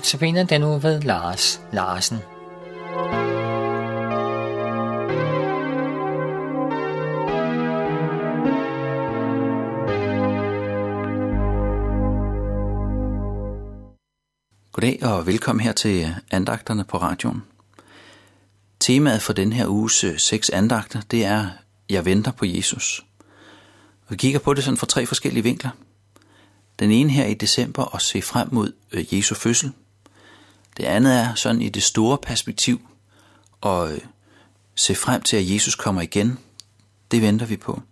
og så finder den nu ved Lars Larsen. Goddag og velkommen her til andagterne på radioen. Temaet for den her uges 6 andagter, det er, jeg venter på Jesus. Vi kigger på det sådan fra 3 forskellige vinkler. Den ene her i december at se frem mod Jesu fødsel. Det andet er sådan i det store perspektiv at se frem til, at Jesus kommer igen. Det venter vi på.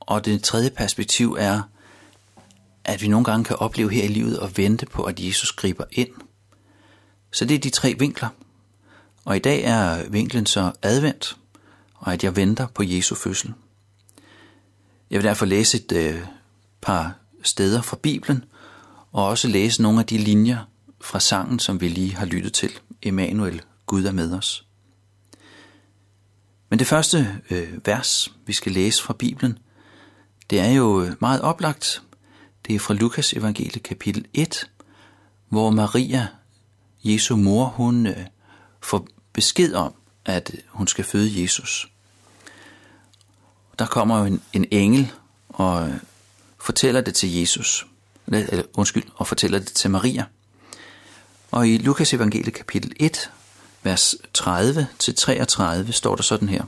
Og det tredje perspektiv er, at vi nogle gange kan opleve her i livet at vente på, at Jesus griber ind. Så det er de 3 vinkler. Og i dag er vinklen så advent, og at jeg venter på Jesu fødsel. Jeg vil derfor læse et par steder fra Bibelen, og også læse nogle af de linjer fra sangen, som vi lige har lyttet til. Immanuel, Gud er med os. Men det første vers, vi skal læse fra Bibelen, det er jo meget oplagt. Det er fra Lukas evangelie kapitel 1, hvor Maria, Jesu mor, hun får besked om, at hun skal føde Jesus. Der kommer jo en engel og fortæller det til Jesus. Og fortæller det til Maria. Og i Lukas evangelie kapitel 1, vers 30-33 står der sådan her.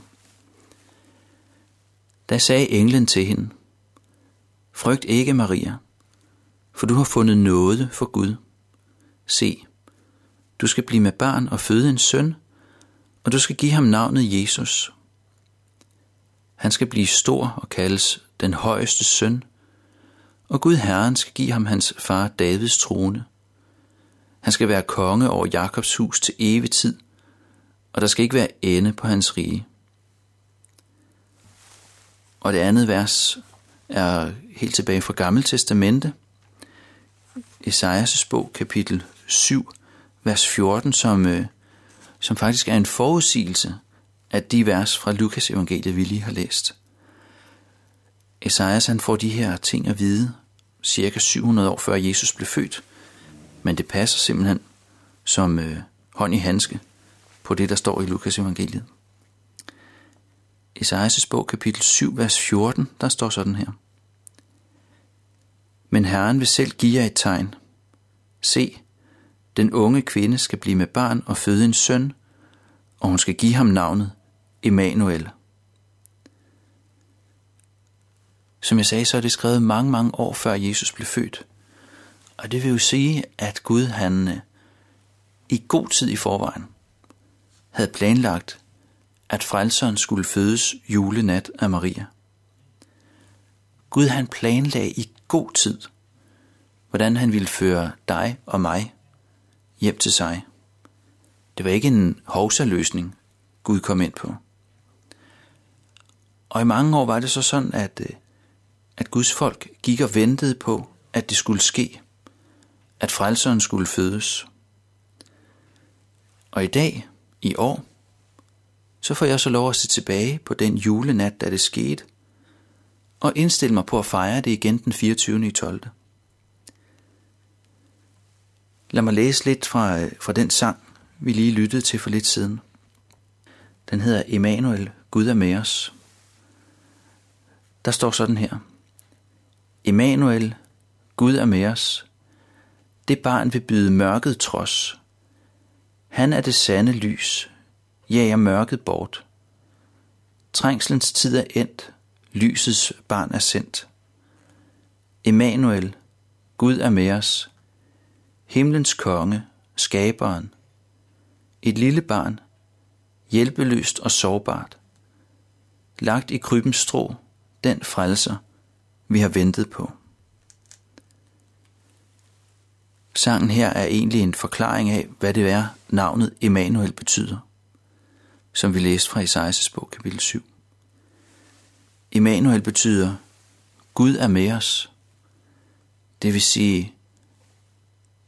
Da sagde englen til hende: Frygt ikke, Maria, for du har fundet nåde for Gud. Se, du skal blive med barn og føde en søn, og du skal give ham navnet Jesus. Han skal blive stor og kaldes den højeste søn, og Gud Herren skal give ham hans far Davids trone. Han skal være konge over Jakobs hus til evig tid, og der skal ikke være ende på hans rige. Og det andet vers er helt tilbage fra Gamle Testamente, Esajas bog kapitel 7, vers 14, som faktisk er en forudsigelse af de vers fra Lukas evangeliet, vi lige har læst. Esajas, han får de her ting at vide cirka 700 år før Jesus blev født, men det passer simpelthen som hånd i handske på det, der står i Lukas evangeliet. Esajas bog kapitel 7, vers 14, der står sådan her. Men Herren vil selv give jer et tegn. Se, den unge kvinde skal blive med barn og føde en søn, og hun skal give ham navnet Immanuel. Som jeg sagde, så er det skrevet mange, mange år før Jesus blev født. Og det vil jo sige, at Gud, han i god tid i forvejen havde planlagt, at frelseren skulle fødes julenat af Maria. Gud, han planlagde i god tid, hvordan han ville føre dig og mig hjem til sig. Det var ikke en hovsaløsning, Gud kom ind på. Og i mange år var det så sådan, at Guds folk gik og ventede på, at det skulle ske, at frelseren skulle fødes. Og i dag, i år, så får jeg så lov at se tilbage på den julenat, da det skete, og indstille mig på at fejre det igen den 24.12. Lad mig læse lidt fra den sang, vi lige lyttede til for lidt siden. Den hedder Immanuel, Gud er med os. Der står sådan her. Immanuel, Gud er med os. Det barn vil byde mørket trods. Han er det sande lys, jager mørket bort. Trængslens tid er endt, lysets barn er sendt. Immanuel, Gud er med os. Himlens konge, skaberen. Et lille barn, hjælpeløst og sårbart. Lagt i krybens strå, den frelser, vi har ventet på. Sangen her er egentlig en forklaring af, hvad det er, navnet Immanuel betyder, som vi læste fra Esajas bog, kapitel 7. Immanuel betyder, Gud er med os. Det vil sige,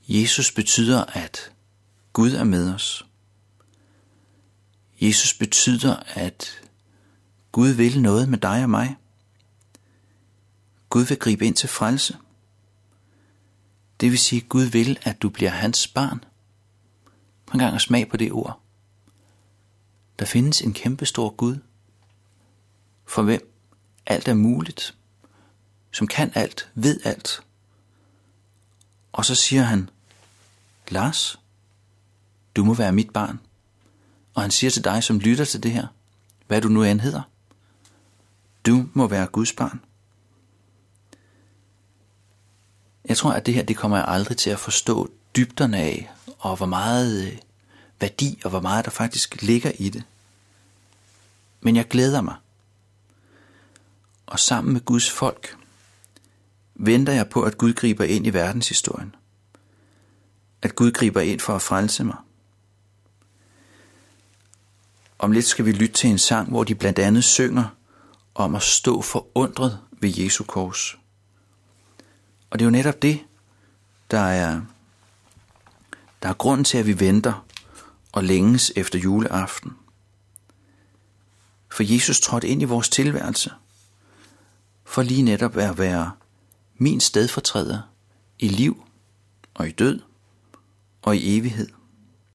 Jesus betyder, at Gud er med os. Jesus betyder, at Gud vil noget med dig og mig. Gud vil gribe ind til frelse. Det vil sige, at Gud vil, at du bliver hans barn. Prøv en gang at smag på det ord. Der findes en kæmpestor Gud, for hvem alt er muligt, som kan alt, ved alt. Og så siger han, Lars, du må være mit barn. Og han siger til dig, som lytter til det her, hvad du nu end hedder, du må være Guds barn. Jeg tror, at det her, det kommer jeg aldrig til at forstå dybderne af, og hvor meget værdi, og hvor meget der faktisk ligger i det. Men jeg glæder mig. Og sammen med Guds folk, venter jeg på, at Gud griber ind i verdenshistorien. At Gud griber ind for at frelse mig. Om lidt skal vi lytte til en sang, hvor de blandt andet synger om at stå forundret ved Jesu kors. Og det er jo netop det, der er grunden til, at vi venter og længes efter juleaften. For Jesus trådte ind i vores tilværelse, for lige netop at være min stedfortræder i liv og i død og i evighed.